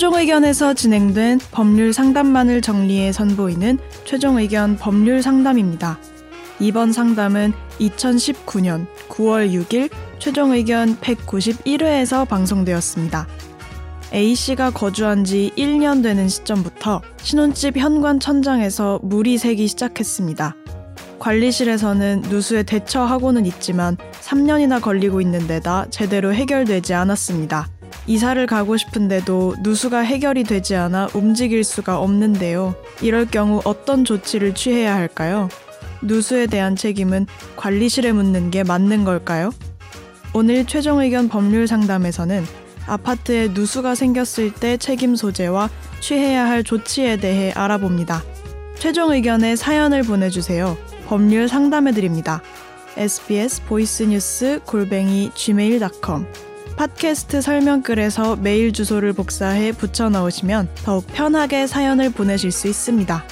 최종 의견에서 진행된 법률 상담만을 정리해 선보이는 최종 의견 법률 상담입니다. 이번 상담은 2019년 9월 6일 최종 의견 191회에서 방송되었습니다. A씨가 거주한 지 1년 되는 시점부터 신혼집 현관 천장에서 물이 새기 시작했습니다. 관리실에서는 누수에 대처하고는 있지만 3년이나 걸리고 있는 데다 제대로 해결되지 않았습니다. 이사를 가고 싶은데도 누수가 해결이 되지 않아 움직일 수가 없는데요. 이럴 경우 어떤 조치를 취해야 할까요? 누수에 대한 책임은 관리실에 묻는 게 맞는 걸까요? 오늘 최종 의견 법률 상담에서는 아파트에 누수가 생겼을 때 책임 소재와 취해야 할 조치에 대해 알아봅니다. 최종 의견에 사연을 보내주세요. 법률 상담해드립니다. sbsvoicenews@gmail.com 팟캐스트 설명글에서 메일 주소를 복사해 붙여넣으시면 더욱 편하게 사연을 보내실 수 있습니다.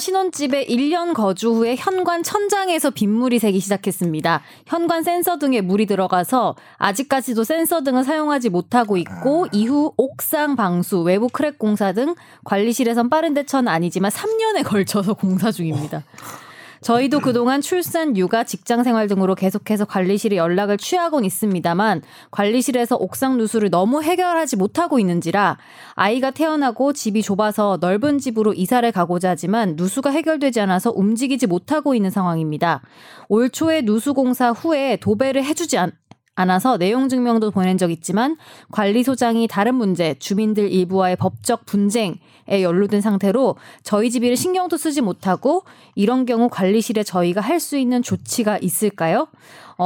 신혼집에 1년 거주 후에 현관 천장에서 빗물이 새기 시작했습니다. 현관 센서 등에 물이 들어가서 아직까지도 센서 등을 사용하지 못하고 있고 이후 옥상 방수, 외부 크랙 공사 등 관리실에선 빠른 대처는 아니지만 3년에 걸쳐서 공사 중입니다. 저희도 그동안 출산, 육아, 직장생활 등으로 계속해서 관리실에 연락을 취하곤 있습니다만 관리실에서 옥상 누수를 너무 해결하지 못하고 있는지라 아이가 태어나고 집이 좁아서 넓은 집으로 이사를 가고자 하지만 누수가 해결되지 않아서 움직이지 못하고 있는 상황입니다. 올 초에 누수공사 후에 도배를 해주지 않아서 내용증명도 보낸 적 있지만 관리소장이 다른 문제, 주민들 일부와의 법적 분쟁에 연루된 상태로 저희 집 일을 신경도 쓰지 못하고 이런 경우 관리실에 저희가 할 수 있는 조치가 있을까요?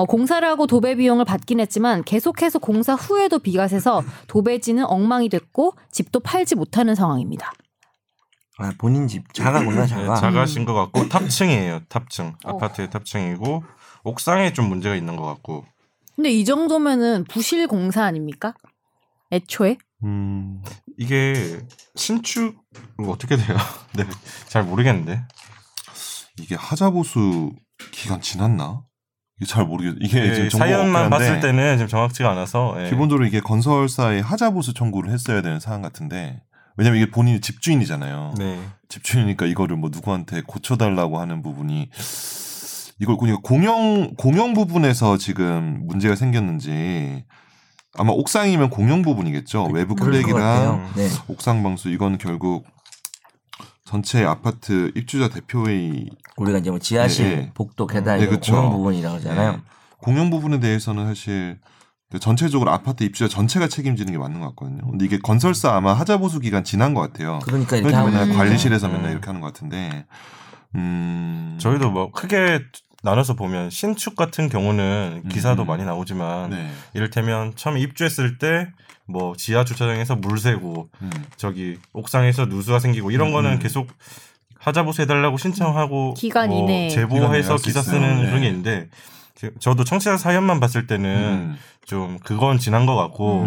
공사를 하고 도배 비용을 받긴 했지만 계속해서 공사 후에도 비가 새서 도배지는 엉망이 됐고 집도 팔지 못하는 상황입니다. 아, 본인 집 자가구나 자가. 네, 자가신 것 같고 탑층이에요. 탑층. 아파트의 탑층이고 옥상에 좀 문제가 있는 것 같고 근데 이 정도면은 부실 공사 아닙니까? 애초에? 이게 신축으로 어떻게 돼요? 네, 잘 모르겠는데. 이게 하자보수 기간 지났나? 이게 잘 모르겠. 이게 지금 사연만 봤을 때는 지금 정확치가 않아서. 예. 기본적으로 이게 건설사에 하자보수 청구를 했어야 되는 사안 같은데. 왜냐면 이게 본인이 집주인이잖아요. 네. 집주인이니까 이거를 뭐 누구한테 고쳐달라고 하는 부분이. 이걸 보니까 공용 부분에서 지금 문제가 생겼는지 아마 옥상이면 공용 부분이겠죠. 외부 크랙이랑 네. 옥상 방수 이건 결국 전체 아파트 입주자 대표회의 우리가 이제 뭐 지하실, 네. 복도, 계단 네, 그렇죠. 공용 부분이라고 하잖아요. 네. 공용 부분에 대해서는 사실 전체적으로 아파트 입주자 전체가 책임지는 게 맞는 것 같거든요. 근데 이게 건설사 아마 하자보수 기간 지난 것 같아요. 그러니까 이렇게 맨날 관리실에서 맨날 이렇게 하는 것 같은데 저희도 뭐 크게 나눠서 보면 신축 같은 경우는 기사도 많이 나오지만 네. 이를테면 처음 입주했을 때 뭐 지하 주차장에서 물 새고 저기 옥상에서 누수가 생기고 이런 거는 계속 하자보수 해달라고 신청하고 기간 이내 뭐 제보해서 기사 쓰는 네. 그런 게 있는데 저도 청취자 사연만 봤을 때는 좀 그건 지난 것 같고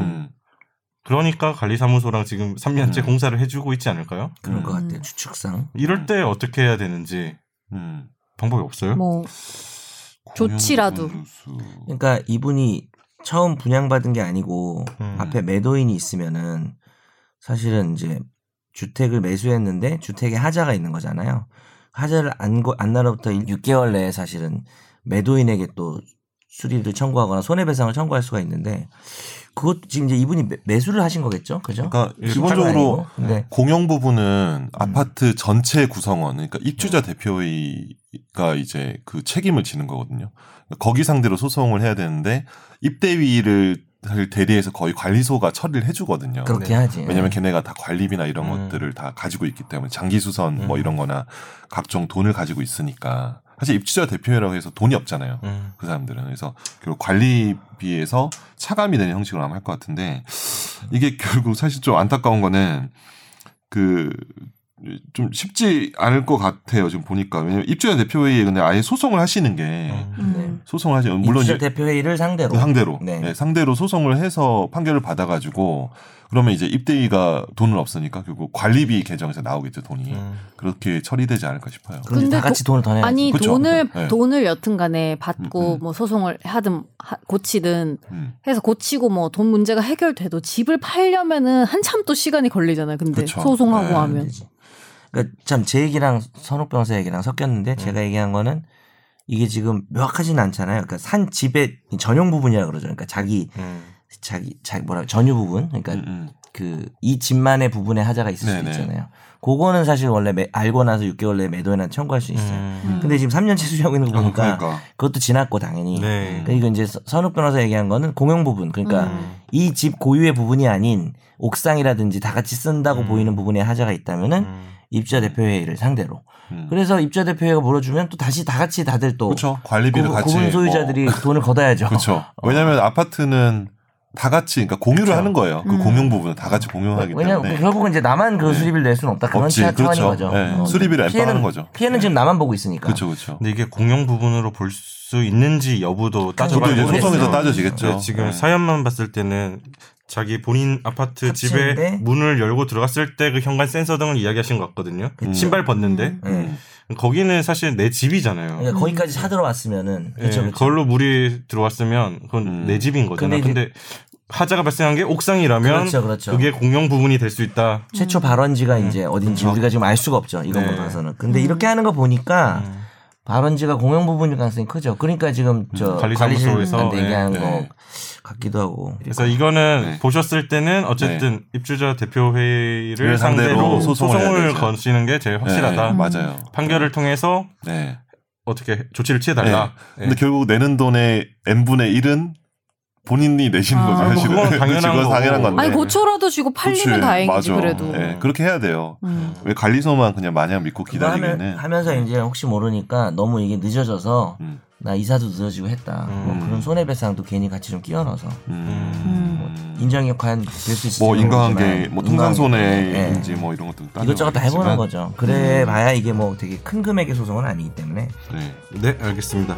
그러니까 관리사무소랑 지금 3년째 공사를 해주고 있지 않을까요? 그런 것 같아요. 추측상. 이럴 때 어떻게 해야 되는지. 방법이 없어요? 뭐 조치라도. 그러니까 이분이 처음 분양받은 게 아니고 앞에 매도인이 있으면은 사실은 이제 주택을 매수했는데 주택에 하자가 있는 거잖아요. 하자를 안 날로부터 6개월 내에 사실은 매도인에게 또 수리를 청구하거나 손해배상을 청구할 수가 있는데 그것 지금 이제 이분이 매수를 하신 거겠죠, 그죠? 그러니까 기본적으로 공용 부분은 아파트 전체 구성원, 그러니까 입주자 대표회의가 이제 그 책임을 지는 거거든요. 거기 상대로 소송을 해야 되는데 입대위를 대리해서 거의 관리소가 처리를 해주거든요. 그렇게 하지. 왜냐하면 걔네가 다 관리비나 이런 것들을 다 가지고 있기 때문에 장기 수선 뭐 이런거나 각종 돈을 가지고 있으니까. 사실 입주자 대표회라고 해서 돈이 없잖아요. 그 사람들은. 그래서 결국 관리비에서 차감이 되는 형식으로 아마 할 것 같은데 이게 결국 사실 좀 안타까운 거는 그 좀 쉽지 않을 것 같아요. 지금 보니까. 왜냐면 입주자 대표회의에 근데 아예 소송을 하시는 게 소송을 하시는 물론 입주자 대표회의를 상대로 네. 네, 상대로 소송을 해서 판결을 받아가지고 그러면 이제 입대위가 돈은 없으니까 결국 관리비 계정에서 나오겠죠 돈이 그렇게 처리되지 않을까 싶어요. 그런데 다 같이 돈을 더 내야지. 아니 그렇죠? 돈을 여튼간에 받고 뭐 소송을 하든 고치든 해서 고치고 뭐 돈 문제가 해결돼도 집을 팔려면은 한참 또 시간이 걸리잖아요. 근데 그렇죠. 소송하고 네. 하면. 그러니까 참 제 얘기랑 선욱 변호사 얘기랑 섞였는데 제가 얘기한 거는 이게 지금 명확하지는 않잖아요. 그러니까 산 집의 전용 부분이라 그러죠. 그러니까 자기 뭐라 전유 부분. 그러니까 그 이 집만의 부분에 하자가 있을 네네. 수 있잖아요. 그거는 사실 원래 알고 나서 6개월 내에 매도인한테 청구할 수 있어요. 근데 지금 3년째 수리하고 있는 거 보니까 그것도 지났고 당연히. 네. 그러니까 이제 선욱 변호사 얘기한 거는 공용 부분. 그러니까 이 집 고유의 부분이 아닌 옥상이라든지 다 같이 쓴다고 보이는 부분에 하자가 있다면은 입주자 대표회의를 상대로. 그래서 입주자 대표회의가 물어주면 또 다시 다 같이 다들 또 그렇죠. 관리비를 같이 고분 소유자들이 돈을 걷어야죠. 그렇죠. 왜냐하면 아파트는 다 같이 그러니까 공유를 그렇죠. 하는 거예요. 그 공용 부분은 다 같이 공유하기 왜냐하면 때문에 결국은 이제 나만 그 수리비를 낼 수는 없다. 그건 차원인 그렇죠. 거죠. 네. 수리비를 엠빵하는 거죠. 피해는 지금 나만 보고 있으니까. 그렇죠, 그렇죠. 근데 이게 공용 부분으로 볼 수 있는지 여부도 따져봐야 되죠. 소송에서 따져지겠죠. 네. 지금 사연만 봤을 때는 자기 본인 아파트 집에 때? 문을 열고 들어갔을 때 그 현관 센서 등을 이야기하신 것 같거든요. 신발 벗는데 거기는 사실 내 집이잖아요. 그러니까 거기까지 차 들어왔으면은 그쵸, 그쵸. 그걸로 물이 들어왔으면 그건 내 집인 거잖아. 근데 하자가 발생한 게 옥상이라면 그렇죠, 그렇죠. 그게 공용 부분이 될 수 있다. 최초 발원지가 이제 어딘지 우리가 지금 알 수가 없죠. 이건 네. 봐서는. 근데 이렇게 하는 거 보니까. 발원지가 공용 부분일 가능성이 크죠. 그러니까 지금 저 관리사무소에서 얘기하는 네. 거 같기도 하고. 그래서 이거는 네. 보셨을 때는 어쨌든 네. 입주자 대표회의를 상대로 소송을 거시는 게 제일 확실하다. 네. 맞아요. 판결을 통해서 네. 어떻게 조치를 취해달라. 네. 네. 근데 결국 내는 돈의 n분의 1은 본인이 내시는 거죠. 사실은. 그건 당연한 건데. 아니 고쳐라도 주고 팔리면 다행이지 맞아. 그래도. 네, 그렇게 해야 돼요. 왜 관리소만 그냥 마냥 믿고 기다리기에는. 하면서 이제 혹시 모르니까 너무 이게 늦어져서 나 이사도 늦어지고 했다. 뭐 그런 손해배상도 괜히 같이 좀 끼워 넣어서 뭐 인정역한 될 수 있을지 뭐 인과관계, 뭐 통상손해인지 네. 뭐 이런 것도 따져 이것저것 다 해보는 거죠. 그래봐야 이게 뭐 되게 큰 금액의 소송은 아니기 때문에. 네, 알겠습니다.